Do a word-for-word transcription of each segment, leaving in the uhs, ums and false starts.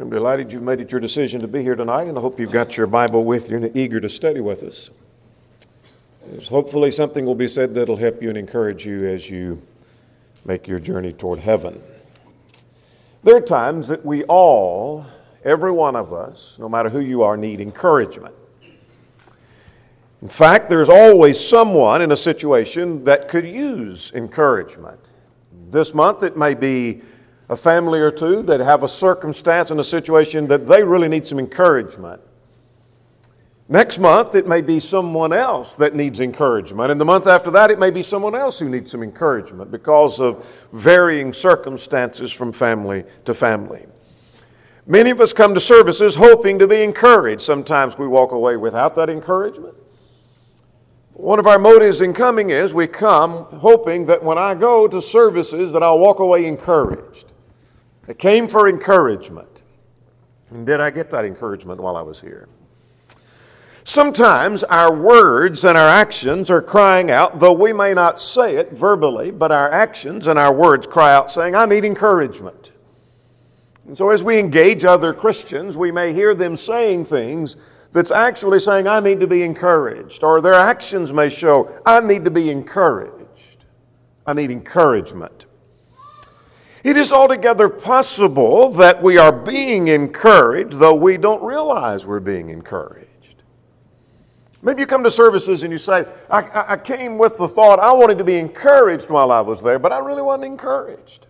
I'm delighted you've made it your decision to be here tonight, and I hope you've got your Bible with you and eager to study with us. There's hopefully something will be said that'll help you and encourage you as you make your journey toward heaven. There are times that we all, every one of us, no matter who you are, need encouragement. In fact, there's always someone in a situation that could use encouragement. This month it may be a family or two that have a circumstance and a situation that they really need some encouragement. Next month it may be someone else that needs encouragement. And the month after that it may be someone else who needs some encouragement because of varying circumstances from family to family. Many of us come to services hoping to be encouraged. Sometimes we walk away without that encouragement. One of our motives in coming is we come hoping that when I go to services that I'll walk away encouraged. I came for encouragement. And did I get that encouragement while I was here? Sometimes our words and our actions are crying out, though we may not say it verbally, but our actions and our words cry out saying, I need encouragement. And so as we engage other Christians, we may hear them saying things that's actually saying, I need to be encouraged. Or their actions may show, I need to be encouraged. I need encouragement. It is altogether possible that we are being encouraged, though we don't realize we're being encouraged. Maybe you come to services and you say, I, I, I came with the thought I wanted to be encouraged while I was there, but I really wasn't encouraged.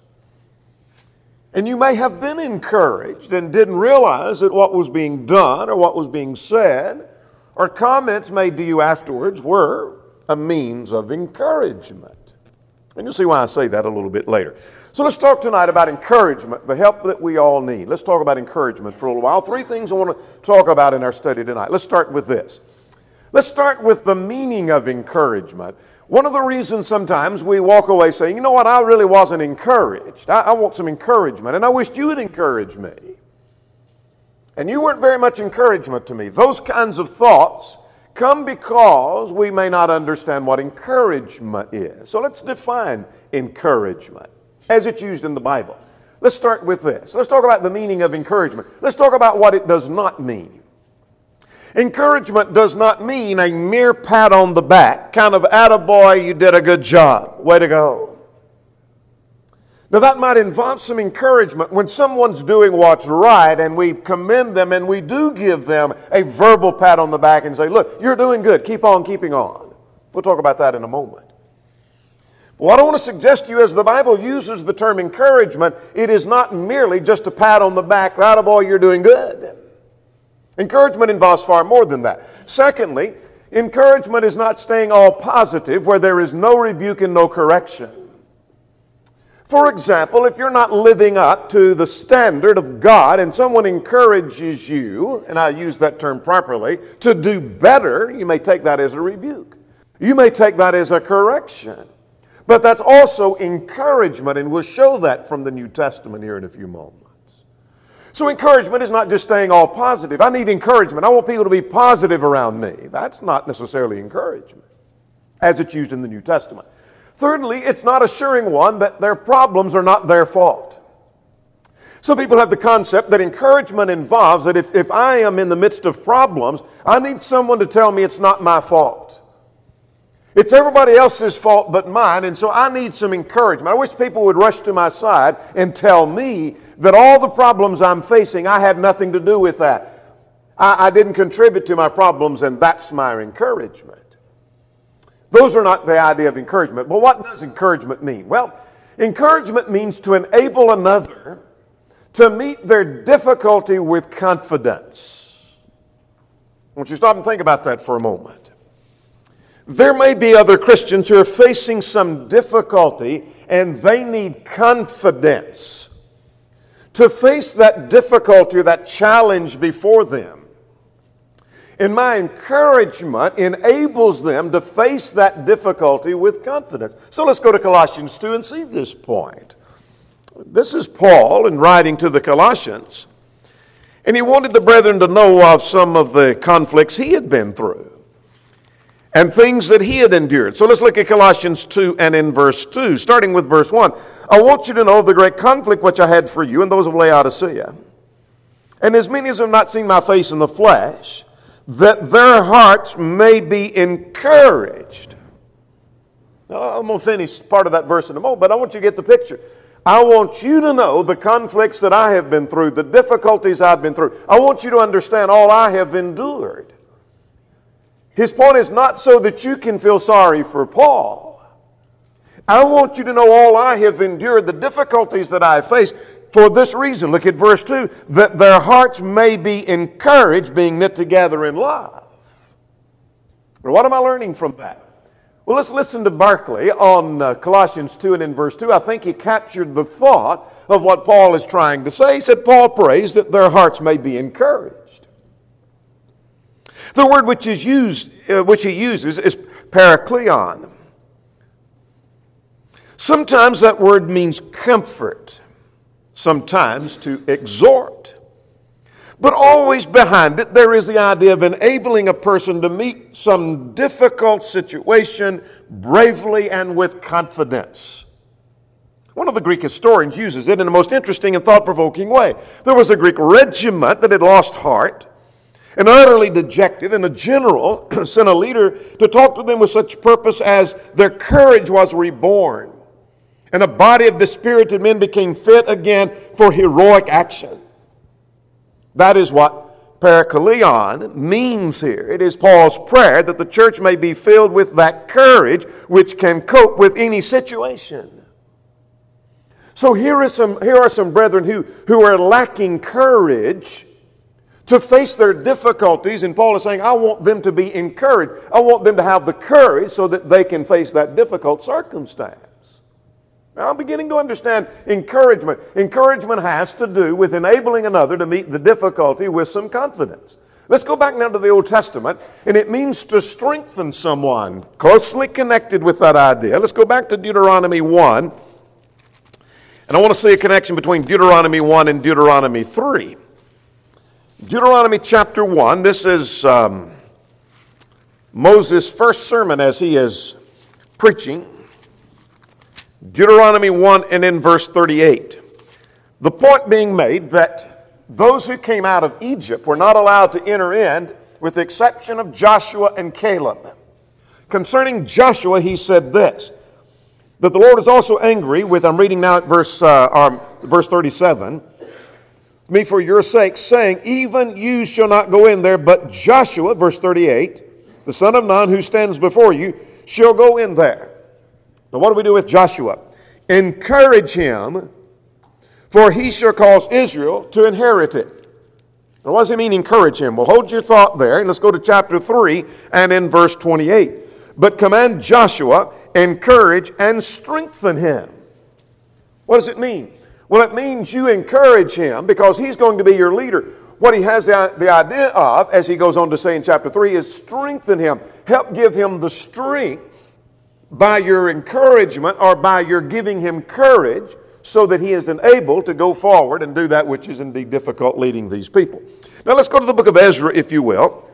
And you may have been encouraged and didn't realize that what was being done or what was being said or comments made to you afterwards were a means of encouragement. And you'll see why I say that a little bit later. So let's talk tonight about encouragement, the help that we all need. Let's talk about encouragement for a little while. Three things I want to talk about in our study tonight. Let's start with this. Let's start with the meaning of encouragement. One of the reasons sometimes we walk away saying, you know what, I really wasn't encouraged. I, I want some encouragement, and I wished you would encourage me. And you weren't very much encouragement to me. Those kinds of thoughts come because we may not understand what encouragement is. So let's define encouragement as it's used in the Bible. Let's start with this. Let's talk about the meaning of encouragement. Let's talk about what it does not mean. Encouragement does not mean a mere pat on the back, kind of attaboy, you did a good job, way to go. Now that might involve some encouragement when someone's doing what's right and we commend them and we do give them a verbal pat on the back and say, look, you're doing good, keep on keeping on. We'll talk about that in a moment. What I want to suggest to you is the Bible uses the term encouragement, it is not merely just a pat on the back, attaboy, you're doing good. Encouragement involves far more than that. Secondly, encouragement is not staying all positive where there is no rebuke and no correction. For example, if you're not living up to the standard of God and someone encourages you, and I use that term properly, to do better, you may take that as a rebuke. You may take that as a correction. But that's also encouragement, and we'll show that from the New Testament here in a few moments. So encouragement is not just staying all positive. I need encouragement. I want people to be positive around me. That's not necessarily encouragement, as it's used in the New Testament. Thirdly, it's not assuring one that their problems are not their fault. Some people have the concept that encouragement involves that if, if I am in the midst of problems, I need someone to tell me it's not my fault. It's everybody else's fault but mine, and so I need some encouragement. I wish people would rush to my side and tell me that all the problems I'm facing, I had nothing to do with that. I, I didn't contribute to my problems, and that's my encouragement. Those are not the idea of encouragement. But what does encouragement mean? Well, encouragement means to enable another to meet their difficulty with confidence. I want you to stop and think about that for a moment. There may be other Christians who are facing some difficulty and they need confidence to face that difficulty or that challenge before them. And my encouragement enables them to face that difficulty with confidence. So let's go to Colossians two and see this point. This is Paul in writing to the Colossians, and he wanted the brethren to know of some of the conflicts he had been through and things that he had endured. So let's look at Colossians two and in verse two, starting with verse one. I want you to know the great conflict which I had for you and those of Laodicea, and as many as have not seen my face in the flesh, that their hearts may be encouraged. Now, I'm going to finish part of that verse in a moment, but I want you to get the picture. I want you to know the conflicts that I have been through, the difficulties I've been through. I want you to understand all I have endured. His point is not so that you can feel sorry for Paul. I want you to know all I have endured, the difficulties that I have faced, for this reason. Look at verse two. That their hearts may be encouraged, being knit together in love. Well, what am I learning from that? Well, let's listen to Barclay on uh, Colossians two and in verse two. I think he captured the thought of what Paul is trying to say. He said, Paul prays that their hearts may be encouraged. The word which is used, uh, which he uses is parakleon. Sometimes that word means comfort, sometimes to exhort. But always behind it, there is the idea of enabling a person to meet some difficult situation bravely and with confidence. One of the Greek historians uses it in the most interesting and thought-provoking way. There was a Greek regiment that had lost heart and utterly dejected, and a general sent a leader to talk to them with such purpose as their courage was reborn. And a body of dispirited men became fit again for heroic action. That is what parakleon means here. It is Paul's prayer that the church may be filled with that courage which can cope with any situation. So here are some, here are some brethren who, who are lacking courage to face their difficulties. And Paul is saying, I want them to be encouraged. I want them to have the courage so that they can face that difficult circumstance. Now, I'm beginning to understand encouragement. Encouragement has to do with enabling another to meet the difficulty with some confidence. Let's go back now to the Old Testament, and it means to strengthen someone, closely connected with that idea. Let's go back to Deuteronomy one, and I want to see a connection between Deuteronomy one and Deuteronomy three. Deuteronomy chapter one, this is um, Moses' first sermon as he is preaching. Deuteronomy one and in verse thirty-eight. The point being made that those who came out of Egypt were not allowed to enter in with the exception of Joshua and Caleb. Concerning Joshua, he said this, that the Lord is also angry with, I'm reading now at verse, uh, or verse thirty-seven, me for your sake, saying, even you shall not go in there, but Joshua, verse thirty-eight, the son of Nun who stands before you, shall go in there. Now what do we do with Joshua? Encourage him, for he shall cause Israel to inherit it. Now what does he mean, encourage him? Well, hold your thought there, and let's go to chapter three and in verse twenty-eight. But command Joshua, encourage and strengthen him. What does it mean? Well, it means you encourage him because he's going to be your leader. What he has the, the idea of, as he goes on to say in chapter three, is strengthen him. Help give him the strength by your encouragement or by your giving him courage so that he is enabled to go forward and do that which is indeed difficult leading these people. Now let's go to the book of Ezra, if you will.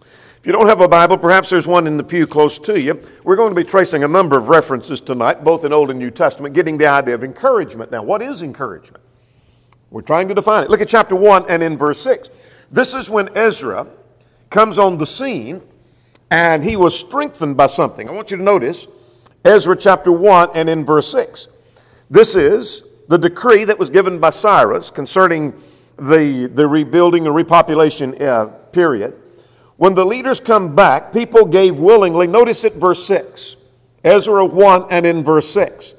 If you don't have a Bible, perhaps there's one in the pew close to you. We're going to be tracing a number of references tonight, both in Old and New Testament, getting the idea of encouragement. Now, what is encouragement? We're trying to define it. Look at chapter one and in verse six. This is when Ezra comes on the scene, and he was strengthened by something. I want you to notice Ezra chapter one and in verse six. This is the decree that was given by Cyrus concerning the, the rebuilding and repopulation uh, period. When the leaders come back, people gave willingly. Notice it, verse six. Ezra one and in verse six.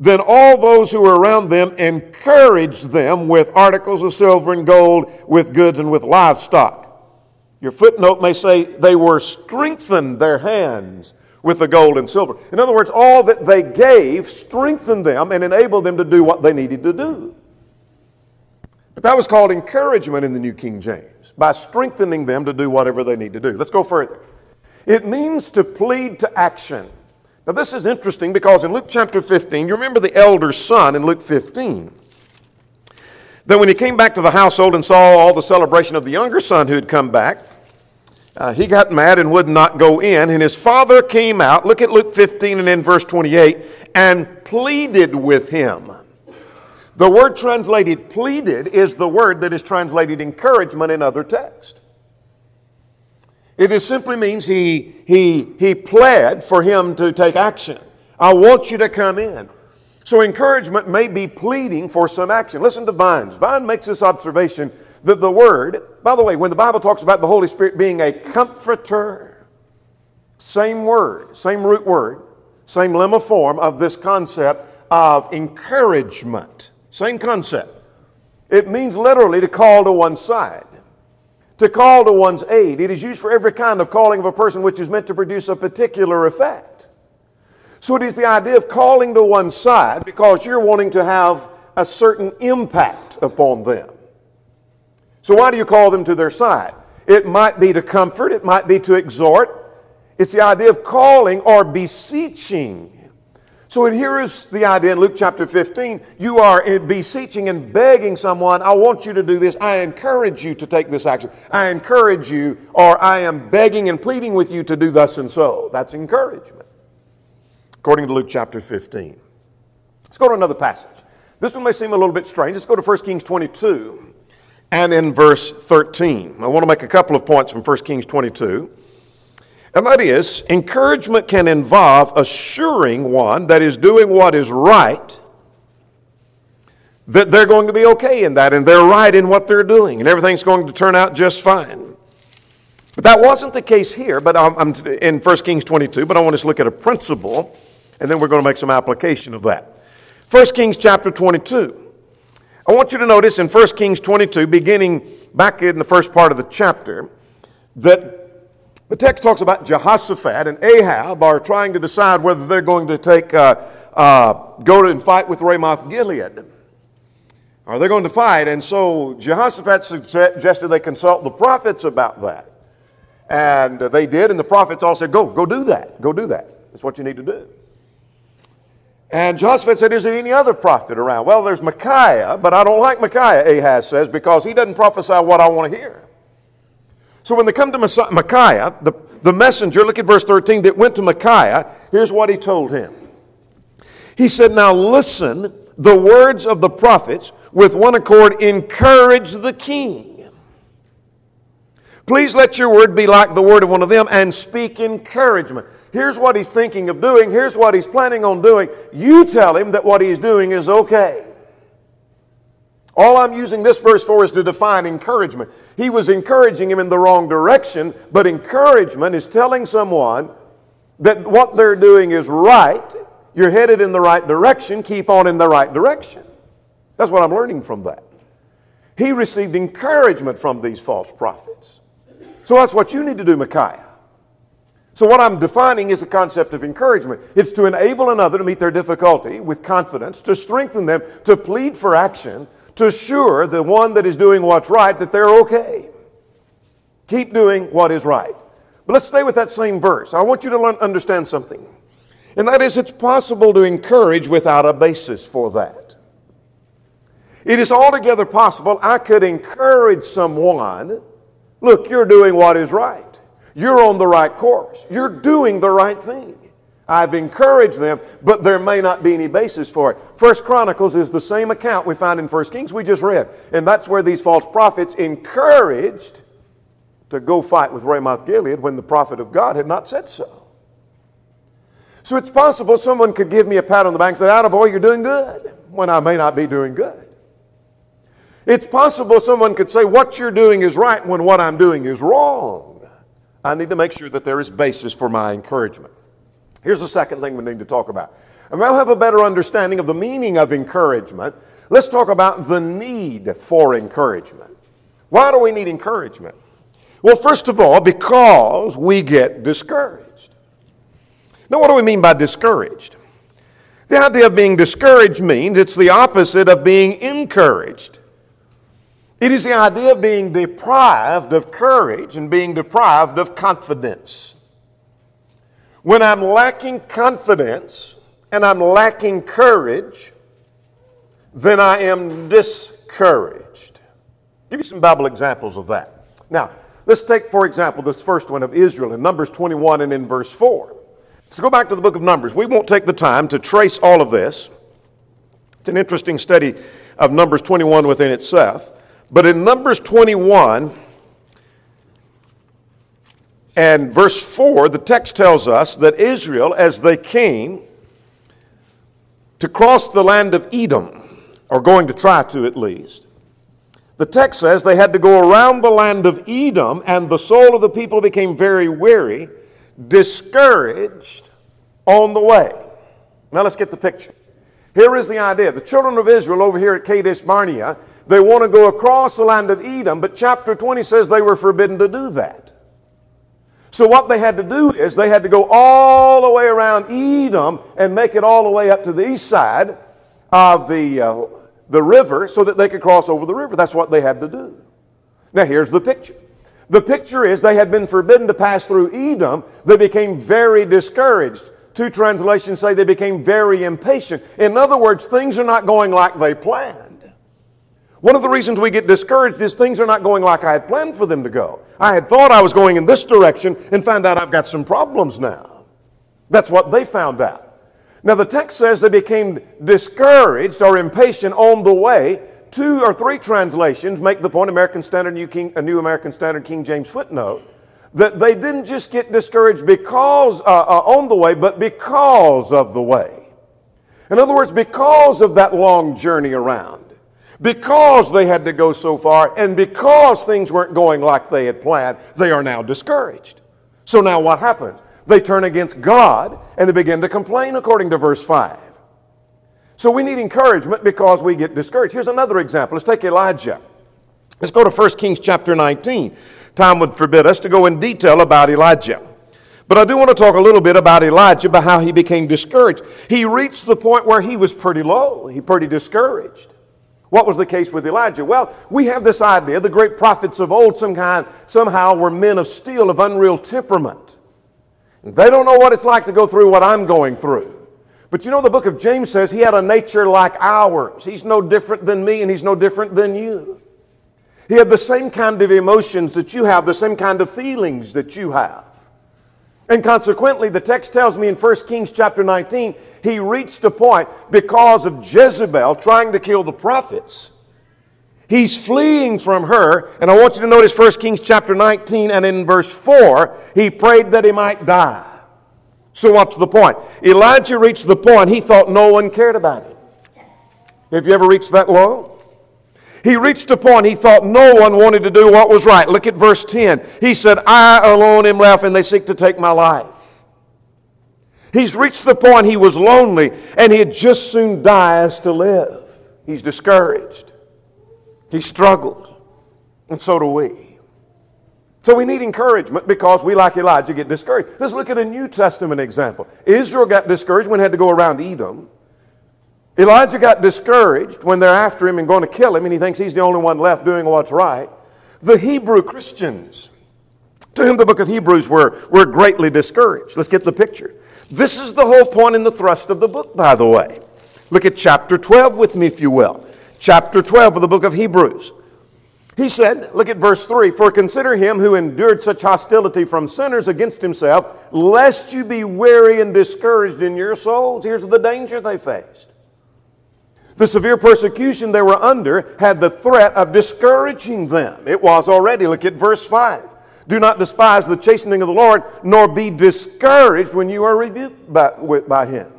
Then all those who were around them encouraged them with articles of silver and gold, with goods and with livestock. Your footnote may say they were strengthened their hands with the gold and silver. In other words, all that they gave strengthened them and enabled them to do what they needed to do. But that was called encouragement in the New King James, by strengthening them to do whatever they need to do. Let's go further. It means to plead to action. Now this is interesting because in Luke chapter fifteen, you remember the elder's son in Luke fifteen. Then when he came back to the household and saw all the celebration of the younger son who had come back, uh, he got mad and would not go in. And his father came out, look at Luke fifteen and in verse twenty-eight, and pleaded with him. The word translated pleaded is the word that is translated encouragement in other texts. It is simply means he, he, he pled for him to take action. I want you to come in. So encouragement may be pleading for some action. Listen to Vines. Vine makes this observation that the Word, by the way, when the Bible talks about the Holy Spirit being a comforter, same word, same root word, same lemma form of this concept of encouragement. Same concept. It means literally to call to one's side, to call to one's aid. It is used for every kind of calling of a person which is meant to produce a particular effect. So it is the idea of calling to one's side because you're wanting to have a certain impact upon them. So why do you call them to their side? It might be to comfort. It might be to exhort. It's the idea of calling or beseeching. So here is the idea in Luke chapter fifteen. You are beseeching and begging someone, I want you to do this. I encourage you to take this action. I encourage you, or I am begging and pleading with you to do thus and so. That's encouragement, according to Luke chapter fifteen. Let's go to another passage. This one may seem a little bit strange. Let's go to First Kings twenty-two and in verse thirteen. I want to make a couple of points from First Kings twenty-two. And that is, encouragement can involve assuring one that is doing what is right that they're going to be okay in that and they're right in what they're doing and everything's going to turn out just fine. But that wasn't the case here but I'm, I'm in First Kings twenty-two, but I want us to look at a principle and then we're going to make some application of that. First Kings chapter twenty-two. I want you to notice in First Kings twenty-two, beginning back in the first part of the chapter, that the text talks about Jehoshaphat and Ahab are trying to decide whether they're going to take uh, uh, go to and fight with Ramoth-Gilead. Are they going to fight? And so Jehoshaphat suggested they consult the prophets about that. And they did, and the prophets all said, go, go do that. Go do that. That's what you need to do. And Jehoshaphat said, is there any other prophet around? Well, there's Micaiah, but I don't like Micaiah, Ahaz says, because he doesn't prophesy what I want to hear. So when they come to Micaiah, the, the messenger, look at verse thirteen, that went to Micaiah, here's what he told him. He said, now listen, the words of the prophets, with one accord, encourage the king. Please let your word be like the word of one of them and speak encouragement. Here's what he's thinking of doing. Here's what he's planning on doing. You tell him that what he's doing is okay. All I'm using this verse for is to define encouragement. He was encouraging him in the wrong direction, but encouragement is telling someone that what they're doing is right. You're headed in the right direction. Keep on in the right direction. That's what I'm learning from that. He received encouragement from these false prophets. So that's what you need to do, Micaiah. So what I'm defining is the concept of encouragement. It's to enable another to meet their difficulty with confidence, to strengthen them, to plead for action, to assure the one that is doing what's right that they're okay. Keep doing what is right. But let's stay with that same verse. I want you to learn, understand something. And that is, it's possible to encourage without a basis for that. It is altogether possible I could encourage someone, look, you're doing what is right. You're on the right course. You're doing the right thing. I've encouraged them, but there may not be any basis for it. First Chronicles is the same account we find in First Kings we just read. And that's where these false prophets encouraged to go fight with Ramoth-Gilead when the prophet of God had not said so. So it's possible someone could give me a pat on the back and say, attaboy, you're doing good, when I may not be doing good. It's possible someone could say, what you're doing is right when what I'm doing is wrong. I need to make sure that there is basis for my encouragement. Here's the second thing we need to talk about. And we'll have a better understanding of the meaning of encouragement. Let's talk about the need for encouragement. Why do we need encouragement? Well, first of all, because we get discouraged. Now, what do we mean by discouraged? The idea of being discouraged means it's the opposite of being encouraged. It is the idea of being deprived of courage and being deprived of confidence. When I'm lacking confidence and I'm lacking courage, then I am discouraged. I'll give you some Bible examples of that. Now, let's take, for example, this first one of Israel in Numbers twenty-one and in verse four. Let's go back to the book of Numbers. We won't take the time to trace all of this. It's an interesting study of Numbers twenty-one within itself. But in Numbers twenty-one and verse four, the text tells us that Israel, as they came to cross the land of Edom, or going to try to at least, the text says they had to go around the land of Edom, and the soul of the people became very weary, discouraged on the way. Now let's get the picture. Here is the idea. The children of Israel over here at Kadesh Barnea, they want to go across the land of Edom, but chapter twenty says they were forbidden to do that. So what they had to do is they had to go all the way around Edom and make it all the way up to the east side of the uh, the river so that they could cross over the river. That's what they had to do. Now here's the picture. The picture is they had been forbidden to pass through Edom. They became very discouraged. Two translations say they became very impatient. In other words, things are not going like they planned. One of the reasons we get discouraged is things are not going like I had planned for them to go. I had thought I was going in this direction and found out I've got some problems now. That's what they found out. Now the text says they became discouraged or impatient on the way. Two or three translations make the point, American Standard, New, King, New American Standard, King James footnote, that they didn't just get discouraged because uh, uh, on the way, but because of the way. In other words, because of that long journey around, because they had to go so far, and because things weren't going like they had planned, they are now discouraged. So now what happens? They turn against God, and they begin to complain according to verse five. So we need encouragement because we get discouraged. Here's another example. Let's take Elijah. Let's go to First Kings chapter nineteen. Time would forbid us to go in detail about Elijah. But I do want to talk a little bit about Elijah, about how he became discouraged. He reached the point where he was pretty low. He pretty discouraged. What was the case with Elijah? Well, we have this idea. The great prophets of old some kind, somehow were men of steel, of unreal temperament. They don't know what it's like to go through what I'm going through. But you know, the book of James says he had a nature like ours. He's no different than me, and he's no different than you. He had the same kind of emotions that you have, the same kind of feelings that you have. And consequently, the text tells me in First Kings chapter nineteen, he reached a point because of Jezebel trying to kill the prophets. He's fleeing from her, and I want you to notice First Kings chapter nineteen, and in verse four, he prayed that he might die. So what's the point? Elijah reached the point he thought no one cared about him. Have you ever reached that low? He reached a point he thought no one wanted to do what was right. Look at verse ten. He said, I alone am left, and they seek to take my life. He's reached the point he was lonely, and he'd just soon die as to live. He's discouraged. He struggled. And so do we. So we need encouragement because we, like Elijah, get discouraged. Let's look at a New Testament example. Israel got discouraged when they had to go around Edom. Elijah got discouraged when they're after him and going to kill him, and he thinks he's the only one left doing what's right. The Hebrew Christians, to whom the book of Hebrews were, were greatly discouraged. Let's get the picture. This is the whole point and the thrust of the book, by the way. Look at chapter twelve with me, if you will. Chapter twelve of the book of Hebrews. He said, look at verse three, for consider him who endured such hostility from sinners against himself, lest you be weary and discouraged in your souls. Here's the danger they faced. The severe persecution they were under had the threat of discouraging them. It was already. Look at verse five. Do not despise the chastening of the Lord, nor be discouraged when you are rebuked by, by him.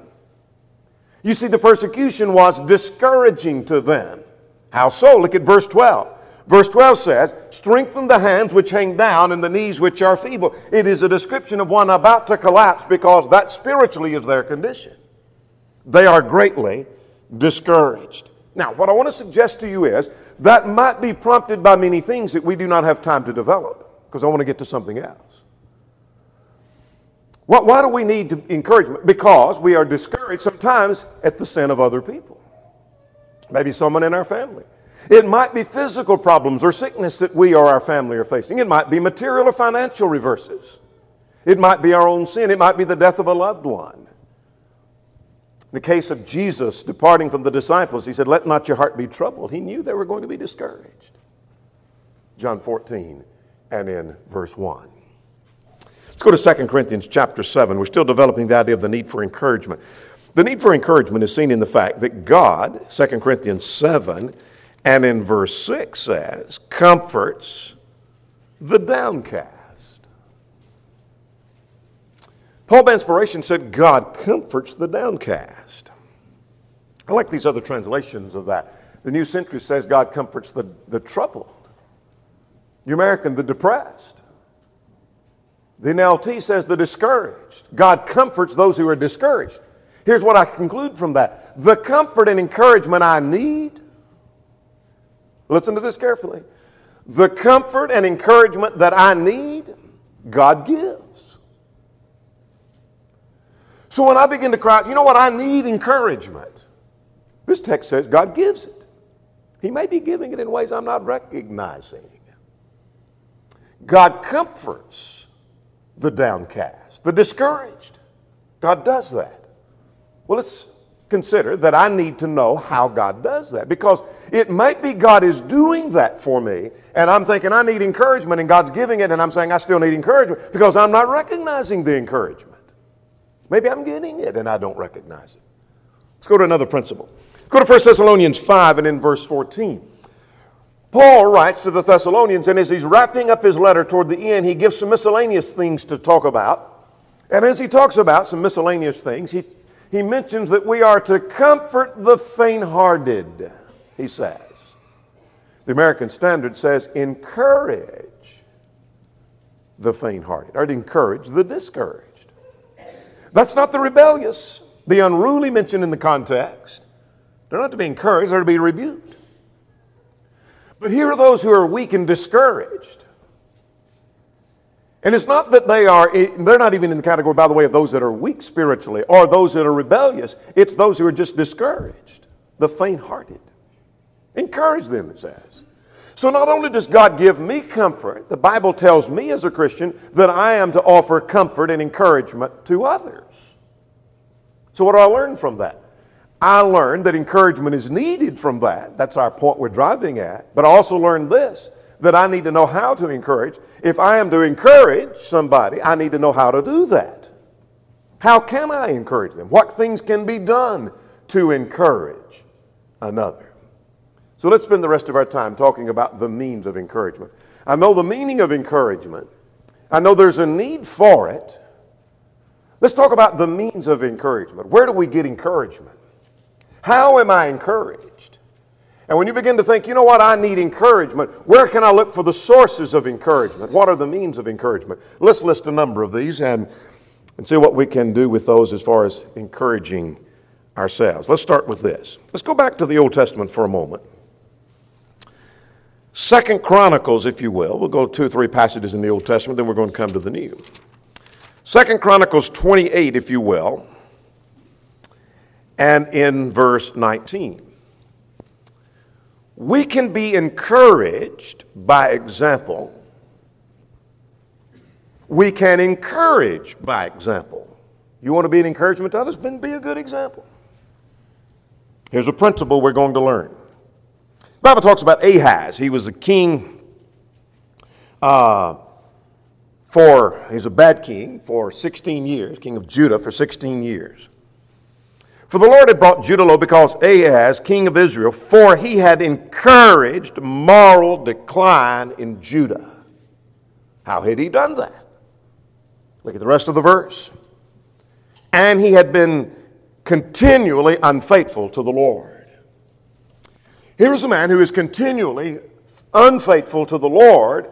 You see, the persecution was discouraging to them. How so? Look at verse twelve. Verse twelve says, strengthen the hands which hang down and the knees which are feeble. It is a description of one about to collapse because that spiritually is their condition. They are greatly discouraged. Now, what I want to suggest to you is that might be prompted by many things that we do not have time to develop, because I want to get to something else. Why do we need encouragement? Because we are discouraged sometimes at the sin of other people. Maybe someone in our family. It might be physical problems or sickness that we or our family are facing. It might be material or financial reverses. It might be our own sin. It might be the death of a loved one. The case of Jesus departing from the disciples, he said, let not your heart be troubled. He knew they were going to be discouraged. John fourteen and in verse one. Let's go to Second Corinthians chapter seven. We're still developing the idea of the need for encouragement. The need for encouragement is seen in the fact that God, Second Corinthians seven, and in verse six says, comforts the downcast. Paul by inspiration said, God comforts the downcast. I like these other translations of that. The New Century says God comforts the, the troubled. The American, the depressed. The N L T says the discouraged. God comforts those who are discouraged. Here's what I conclude from that. The comfort and encouragement I need, listen to this carefully, the comfort and encouragement that I need, God gives. So when I begin to cry, you know what, I need encouragement. This text says God gives it. He may be giving it in ways I'm not recognizing. God comforts the downcast, the discouraged. God does that. Well, let's consider that I need to know how God does that, because it might be God is doing that for me and I'm thinking I need encouragement and God's giving it and I'm saying I still need encouragement because I'm not recognizing the encouragement. Maybe I'm getting it and I don't recognize it. Let's go to another principle. Go to First Thessalonians five and in verse fourteen. Paul writes to the Thessalonians, and as he's wrapping up his letter toward the end, he gives some miscellaneous things to talk about. And as he talks about some miscellaneous things, he, he mentions that we are to comfort the faint-hearted, he says. The American Standard says, encourage the faint-hearted, or encourage the discouraged. That's not the rebellious, the unruly mentioned in the context. They're not to be encouraged, they're to be rebuked. But here are those who are weak and discouraged. And it's not that they are, they're not even in the category, by the way, of those that are weak spiritually or those that are rebellious. It's those who are just discouraged, the faint-hearted. Encourage them, it says. So not only does God give me comfort, the Bible tells me as a Christian that I am to offer comfort and encouragement to others. So what do I learn from that? I learned that encouragement is needed from that. That's our point we're driving at. But I also learned this, that I need to know how to encourage. If I am to encourage somebody, I need to know how to do that. How can I encourage them? What things can be done to encourage another? So let's spend the rest of our time talking about the means of encouragement. I know the meaning of encouragement. I know there's a need for it. Let's talk about the means of encouragement. Where do we get encouragement? How am I encouraged? And when you begin to think, you know what, I need encouragement, where can I look for the sources of encouragement? What are the means of encouragement? Let's list a number of these and, and see what we can do with those as far as encouraging ourselves. Let's start with this. Let's go back to the Old Testament for a moment. Second Chronicles, if you will. We'll go two or three passages in the Old Testament, then we're going to come to the New. Second Chronicles twenty-eight, if you will. And in verse nineteen, we can be encouraged by example. We can encourage by example. You want to be an encouragement to others? Then be a good example. Here's a principle we're going to learn. The Bible talks about Ahaz. He was a king uh, for, he's a bad king for sixteen years, king of Judah for sixteen years. For the Lord had brought Judah low because Ahaz, king of Israel, for he had encouraged moral decline in Judah. How had he done that? Look at the rest of the verse. And he had been continually unfaithful to the Lord. Here is a man who is continually unfaithful to the Lord,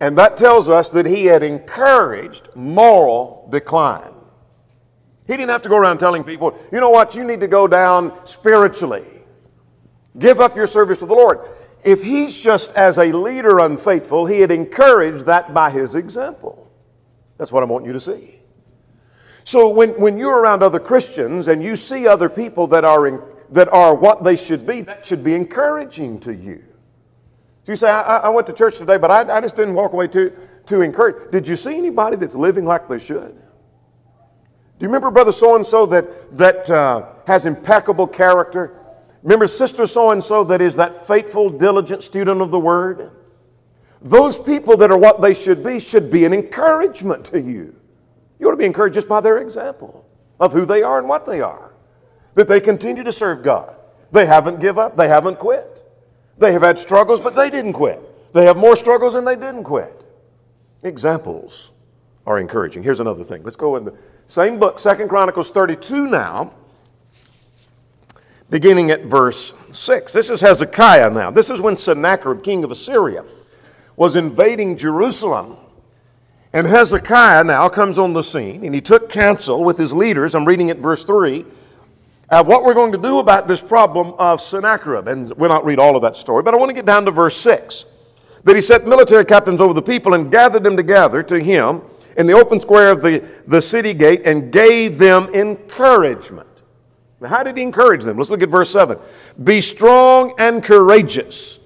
and that tells us that he had encouraged moral decline. He didn't have to go around telling people, you know what, you need to go down spiritually. Give up your service to the Lord. If he's just as a leader unfaithful, he had encouraged that by his example. That's what I want you to see. So when, when you're around other Christians and you see other people that are in, that are what they should be, that should be encouraging to you. So you say, I, I went to church today, but I, I just didn't walk away too, too encouraged. Did you see anybody that's living like they should? Do you remember brother so-and-so that, that uh, has impeccable character? Remember sister so-and-so that is that faithful, diligent student of the Word? Those people that are what they should be should be an encouragement to you. You ought to be encouraged just by their example of who they are and what they are. that they continue to serve God. They haven't given up. They haven't quit. They have had struggles, but they didn't quit. They have more struggles and they didn't quit. Examples are encouraging. Here's another thing. Let's go in the same book, Second Chronicles thirty-two now, beginning at verse six. This is Hezekiah now. This is when Sennacherib, king of Assyria, was invading Jerusalem. And Hezekiah now comes on the scene, and he took counsel with his leaders. I'm reading at verse three. Of what we're going to do about this problem of Sennacherib. And we'll not read all of that story, but I want to get down to verse six. That he set military captains over the people and gathered them together to him in the open square of the, the city gate and gave them encouragement. Now, how did he encourage them? Let's look at verse seven. Be strong and courageous.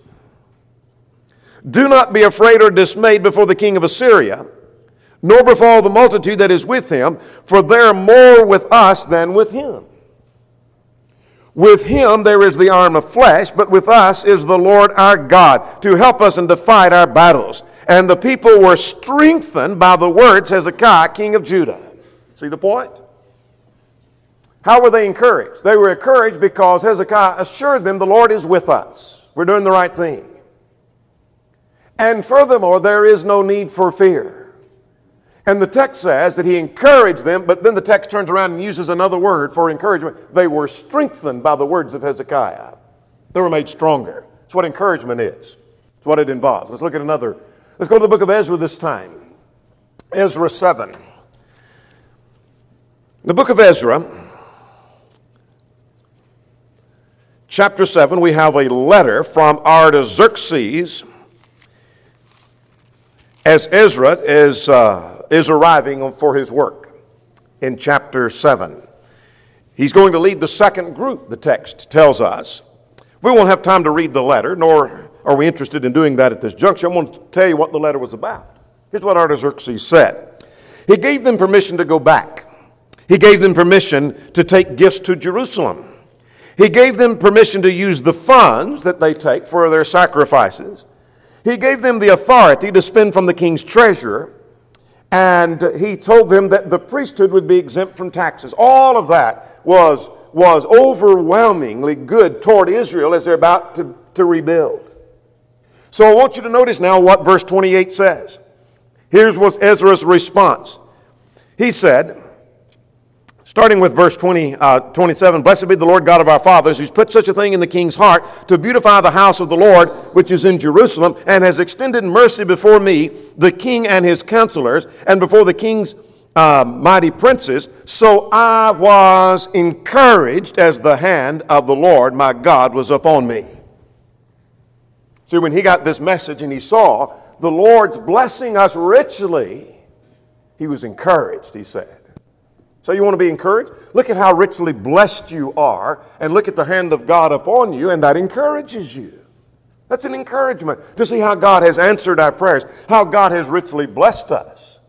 Do not be afraid or dismayed before the king of Assyria, nor before all the multitude that is with him, for they are more with us than with him. With him there is the arm of flesh, but with us is the Lord our God to help us and to fight our battles. And the people were strengthened by the words Hezekiah, king of Judah. See the point? How were they encouraged? They were encouraged because Hezekiah assured them the Lord is with us. We're doing the right thing. And furthermore, there is no need for fear. And the text says that he encouraged them, but then the text turns around and uses another word for encouragement. They were strengthened by the words of Hezekiah. They were made stronger. That's what encouragement is. That's what it involves. Let's look at another. Let's go to the book of Ezra this time. Ezra seven. The book of Ezra, chapter seven, we have a letter from Artaxerxes as Ezra is, uh, is arriving for his work in chapter seven. He's going to lead the second group, the text tells us. We won't have time to read the letter, nor are we interested in doing that at this juncture. I want to tell you what the letter was about. Here's what Artaxerxes said. He gave them permission to go back. He gave them permission to take gifts to Jerusalem. He gave them permission to use the funds that they take for their sacrifices. He gave them the authority to spend from the king's treasurer, and he told them that the priesthood would be exempt from taxes. All of that was, was overwhelmingly good toward Israel as they're about to, to rebuild. So I want you to notice now what verse twenty-eight says. Here's what Ezra's response. He said, starting with verse twenty, uh, twenty-seven, Blessed be the Lord God of our fathers, who's put such a thing in the king's heart to beautify the house of the Lord, which is in Jerusalem, and has extended mercy before me, the king and his counselors, and before the king's uh, mighty princes. So I was encouraged as the hand of the Lord my God was upon me. See, when he got this message and he saw the Lord's blessing us richly, he was encouraged, he said. So you want to be encouraged? Look at how richly blessed you are and look at the hand of God upon you, and that encourages you. That's an encouragement to see how God has answered our prayers, how God has richly blessed us,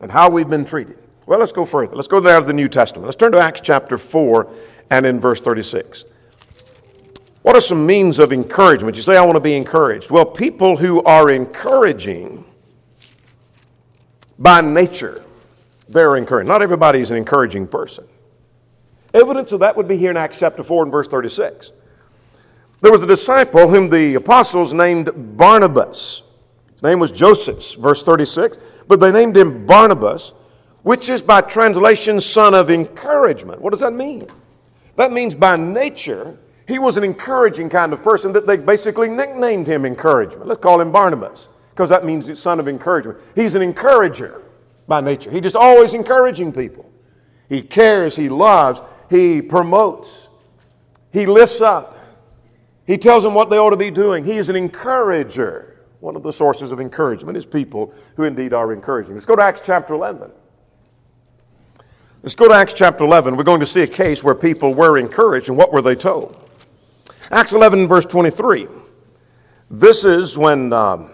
and how we've been treated. Well, let's go further. Let's go down to the New Testament. Let's turn to Acts chapter four and in verse thirty-six. What are some means of encouragement? You say, I want to be encouraged. Well, people who are encouraging by nature, they're encouraged. Not everybody is an encouraging person. Evidence of that would be here in Acts chapter four and verse thirty-six. There was a disciple whom the apostles named Barnabas. His name was Joseph, verse thirty-six. But they named him Barnabas, which is by translation son of encouragement. What does that mean? That means by nature, he was an encouraging kind of person that they basically nicknamed him encouragement. Let's call him Barnabas because that means son of encouragement. He's an encourager. By nature. He's just always encouraging people. He cares, he loves, he promotes, he lifts up, he tells them what they ought to be doing. He is an encourager. One of the sources of encouragement is people who indeed are encouraging. Let's go to Acts chapter eleven. Let's go to Acts chapter eleven. We're going to see a case where people were encouraged, and what were they told? Acts eleven verse twenty-three. This is when um,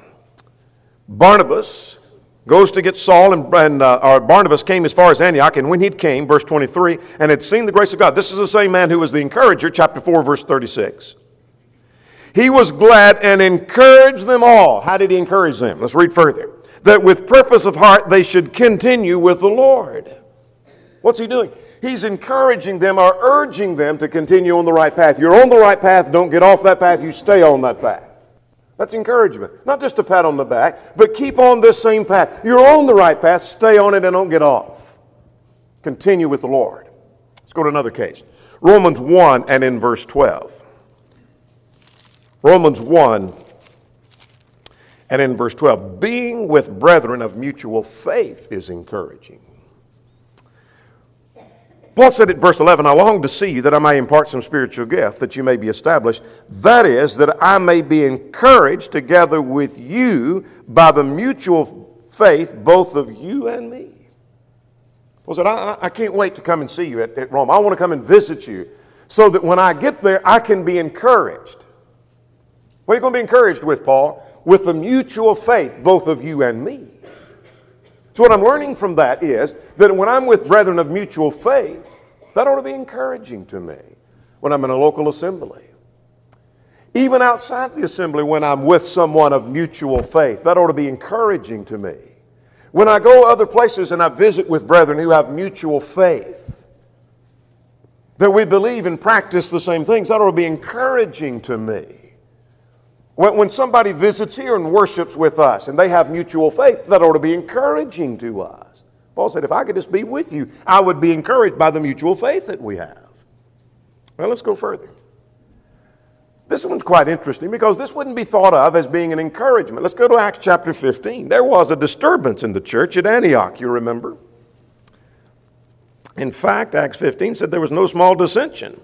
Barnabas goes to get Saul, and, and uh, or Barnabas came as far as Antioch, and when he came, verse twenty-three, and had seen the grace of God. This is the same man who was the encourager, chapter four, verse thirty-six. He was glad and encouraged them all. How did he encourage them? Let's read further. That with purpose of heart they should continue with the Lord. What's he doing? He's encouraging them or urging them to continue on the right path. You're on the right path. Don't get off that path. You stay on that path. That's encouragement. Not just a pat on the back, but keep on this same path. You're on the right path. Stay on it and don't get off. Continue with the Lord. Let's go to another case. Romans one and in verse twelve. Romans one and in verse twelve. Being with brethren of mutual faith is encouraging. Paul said at verse eleven, I long to see you that I may impart some spiritual gift, that you may be established. That is, that I may be encouraged together with you by the mutual faith, both of you and me. Paul said, I, I can't wait to come and see you at, at Rome. I want to come and visit you so that when I get there, I can be encouraged. What are you going to be encouraged with, Paul? With the mutual faith, both of you and me. So what I'm learning from that is that when I'm with brethren of mutual faith, that ought to be encouraging to me when I'm in a local assembly. Even outside the assembly, when I'm with someone of mutual faith, that ought to be encouraging to me. When I go other places and I visit with brethren who have mutual faith, that we believe and practice the same things, that ought to be encouraging to me. When somebody visits here and worships with us and they have mutual faith, that ought to be encouraging to us. Paul said, if I could just be with you, I would be encouraged by the mutual faith that we have. Well, let's go further. This one's quite interesting because this wouldn't be thought of as being an encouragement. Let's go to Acts chapter fifteen. There was a disturbance in the church at Antioch, you remember. In fact, Acts fifteen said there was no small dissension.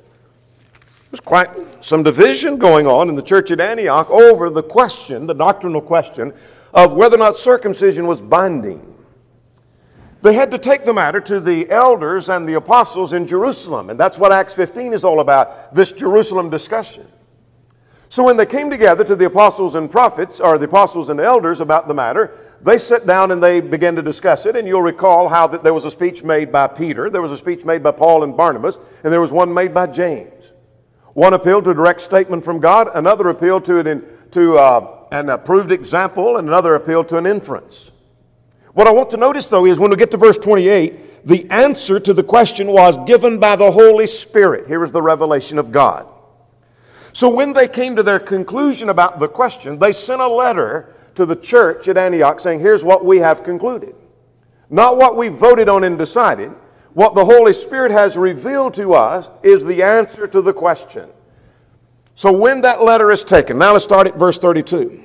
There's quite some division going on in the church at Antioch over the question, the doctrinal question, of whether or not circumcision was binding. They had to take the matter to the elders and the apostles in Jerusalem, and that's what Acts fifteen is all about, this Jerusalem discussion. So when they came together to the apostles and prophets, or the apostles and elders about the matter, they sit down and they begin to discuss it, and you'll recall how that there was a speech made by Peter, there was a speech made by Paul and Barnabas, and there was one made by James. One appealed to a direct statement from God, another appealed to, an, to uh, an approved example, and another appealed to an inference. What I want to notice, though, is when we get to verse twenty-eight, the answer to the question was given by the Holy Spirit. Here is the revelation of God. So when they came to their conclusion about the question, they sent a letter to the church at Antioch saying, here's what we have concluded. Not what we voted on and decided. What the Holy Spirit has revealed to us is the answer to the question. So when that letter is taken, now let's start at verse thirty-two.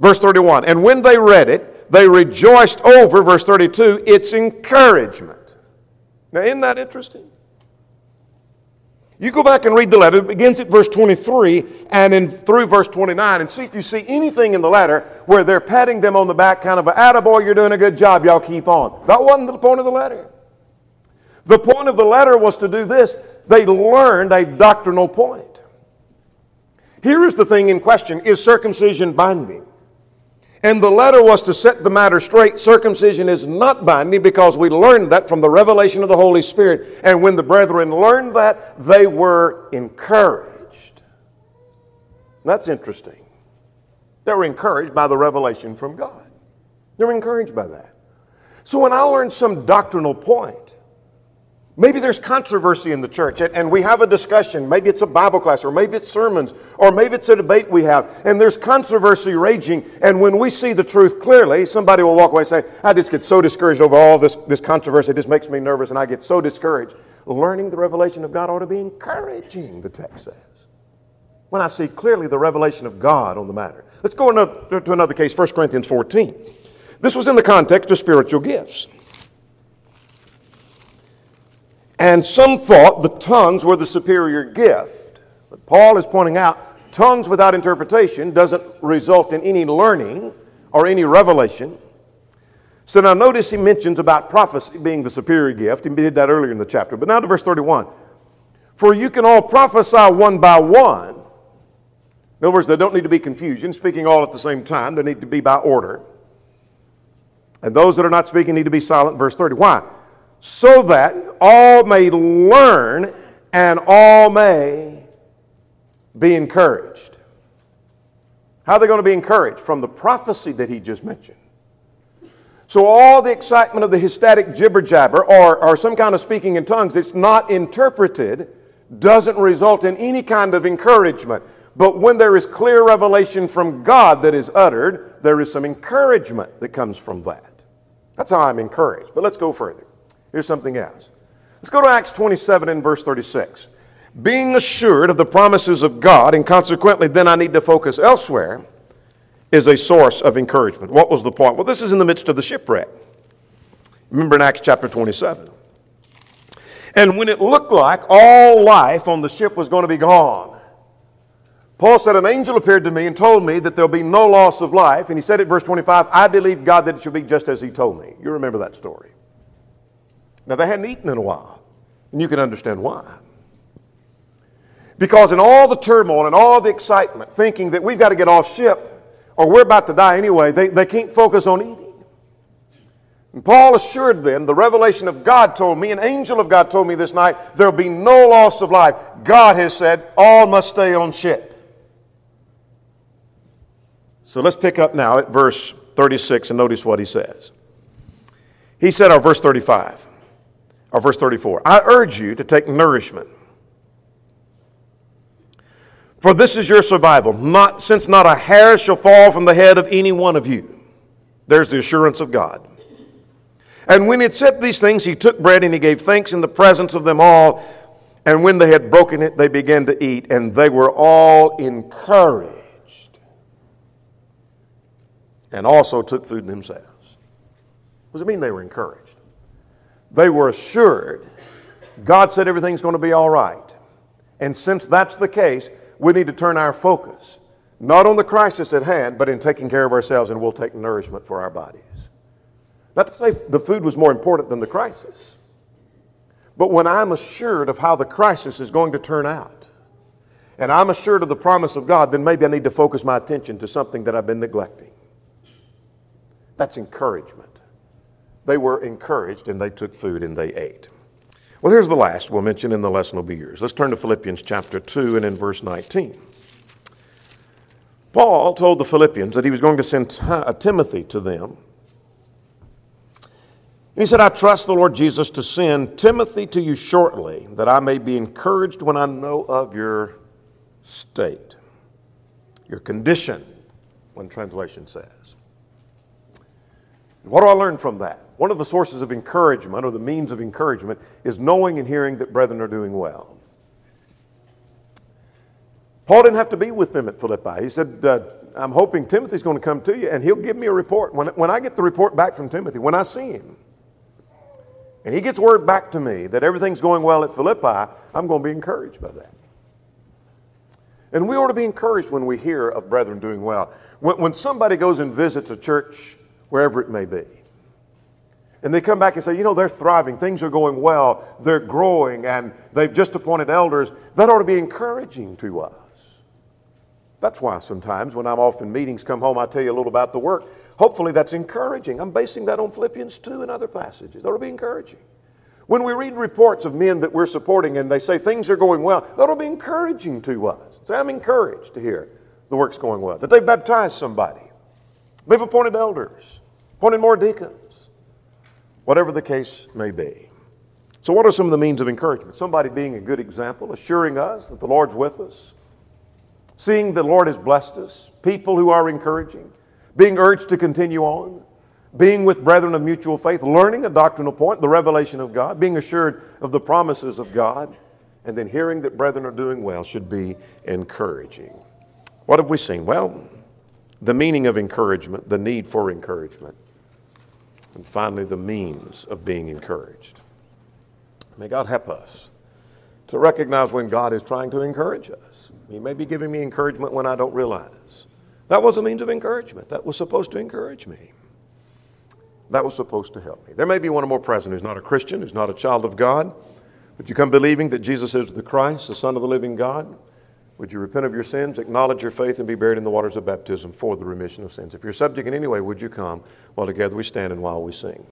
Verse thirty-one, and when they read it, they rejoiced over, verse thirty-two, its encouragement. Now isn't that interesting? You go back and read the letter. It begins at verse twenty-three and in, through verse twenty-nine and see if you see anything in the letter where they're patting them on the back, kind of, attaboy, you're doing a good job, y'all keep on. That wasn't the point of the letter. The point of the letter was to do this. They learned a doctrinal point. Here is the thing in question. Is circumcision binding? And the letter was to set the matter straight. Circumcision is not binding because we learned that from the revelation of the Holy Spirit. And when the brethren learned that, they were encouraged. That's interesting. They were encouraged by the revelation from God. They were encouraged by that. So when I learned some doctrinal point, maybe there's controversy in the church and we have a discussion. Maybe it's a Bible class or maybe it's sermons or maybe it's a debate we have and there's controversy raging. And when we see the truth clearly, somebody will walk away and say, I just get so discouraged over all this, this controversy. It just makes me nervous and I get so discouraged. Learning the revelation of God ought to be encouraging, the text says. When I see clearly the revelation of God on the matter. Let's go another, to another case, First Corinthians fourteen. This was in the context of spiritual gifts. And some thought the tongues were the superior gift. But Paul is pointing out, tongues without interpretation doesn't result in any learning or any revelation. So now notice he mentions about prophecy being the superior gift. He did that earlier in the chapter. But now to verse thirty-one. For you can all prophesy one by one. In other words, there don't need to be confusion. Speaking all at the same time, they need to be by order. And those that are not speaking need to be silent. Verse thirty. Why? So that all may learn and all may be encouraged. How are they going to be encouraged? From the prophecy that he just mentioned. So all the excitement of the ecstatic jibber-jabber or, or some kind of speaking in tongues that's not interpreted doesn't result in any kind of encouragement. But when there is clear revelation from God that is uttered, there is some encouragement that comes from that. That's how I'm encouraged. But let's go further. Here's something else. Let's go to Acts twenty-seven and verse thirty-six. Being assured of the promises of God, and consequently then I need to focus elsewhere, is a source of encouragement. What was the point? Well, this is in the midst of the shipwreck. Remember in Acts chapter twenty-seven. And when it looked like all life on the ship was going to be gone, Paul said, an angel appeared to me and told me that there'll be no loss of life. And he said at verse twenty-five, I believe God that it shall be just as he told me. You remember that story. Now, they hadn't eaten in a while. And you can understand why. Because in all the turmoil and all the excitement, thinking that we've got to get off ship or we're about to die anyway, they, they can't focus on eating. And Paul assured them, the revelation of God told me, an angel of God told me this night, there'll be no loss of life. God has said, all must stay on ship. So let's pick up now at verse thirty-six and notice what he says. He said, or verse thirty-five, or verse thirty-four, I urge you to take nourishment. For this is your survival, not, since not a hair shall fall from the head of any one of you. There's the assurance of God. And when he had said these things, he took bread and he gave thanks in the presence of them all. And when they had broken it, they began to eat, and they were all encouraged. And also took food themselves. What does it mean they were encouraged? They were assured. God said everything's going to be all right. And since that's the case, we need to turn our focus, not on the crisis at hand, but in taking care of ourselves, and we'll take nourishment for our bodies. Not to say the food was more important than the crisis, but when I'm assured of how the crisis is going to turn out, and I'm assured of the promise of God, then maybe I need to focus my attention to something that I've been neglecting. That's encouragement. They were encouraged, and they took food, and they ate. Well, here's the last we'll mention, in the lesson will be yours. Let's turn to Philippians chapter two and in verse nineteen. Paul told the Philippians that he was going to send Timothy to them. He said, I trust the Lord Jesus to send Timothy to you shortly, that I may be encouraged when I know of your state, your condition, one translation says. What do I learn from that? One of the sources of encouragement, or the means of encouragement, is knowing and hearing that brethren are doing well. Paul didn't have to be with them at Philippi. He said, uh, I'm hoping Timothy's going to come to you, and he'll give me a report. When, when I get the report back from Timothy, when I see him, and he gets word back to me that everything's going well at Philippi, I'm going to be encouraged by that. And we ought to be encouraged when we hear of brethren doing well. When, when somebody goes and visits a church, wherever it may be, and they come back and say, you know, they're thriving, things are going well, they're growing, and they've just appointed elders, that ought to be encouraging to us. That's why sometimes when I'm off in meetings, come home, I tell you a little about the work. Hopefully that's encouraging. I'm basing that on Philippians two and other passages. That ought to be encouraging. When we read reports of men that we're supporting and they say things are going well, that ought to be encouraging to us. Say, I'm encouraged to hear the work's going well, that they've baptized somebody, they've appointed elders, appointed more deacons. Whatever the case may be. So what are some of the means of encouragement? Somebody being a good example, assuring us that the Lord's with us, seeing the Lord has blessed us, people who are encouraging, being urged to continue on, being with brethren of mutual faith, learning a doctrinal point, the revelation of God, being assured of the promises of God, and then hearing that brethren are doing well should be encouraging. What have we seen? Well, the meaning of encouragement, the need for encouragement. And finally, the means of being encouraged. May God help us to recognize when God is trying to encourage us. He may be giving me encouragement when I don't realize. That was a means of encouragement. That was supposed to encourage me. That was supposed to help me. There may be one or more present who's not a Christian, who's not a child of God. Would you come believing that Jesus is the Christ, the Son of the living God? Would you repent of your sins, acknowledge your faith, and be buried in the waters of baptism for the remission of sins? If you're subject in any way, would you come? While together we stand and while we sing.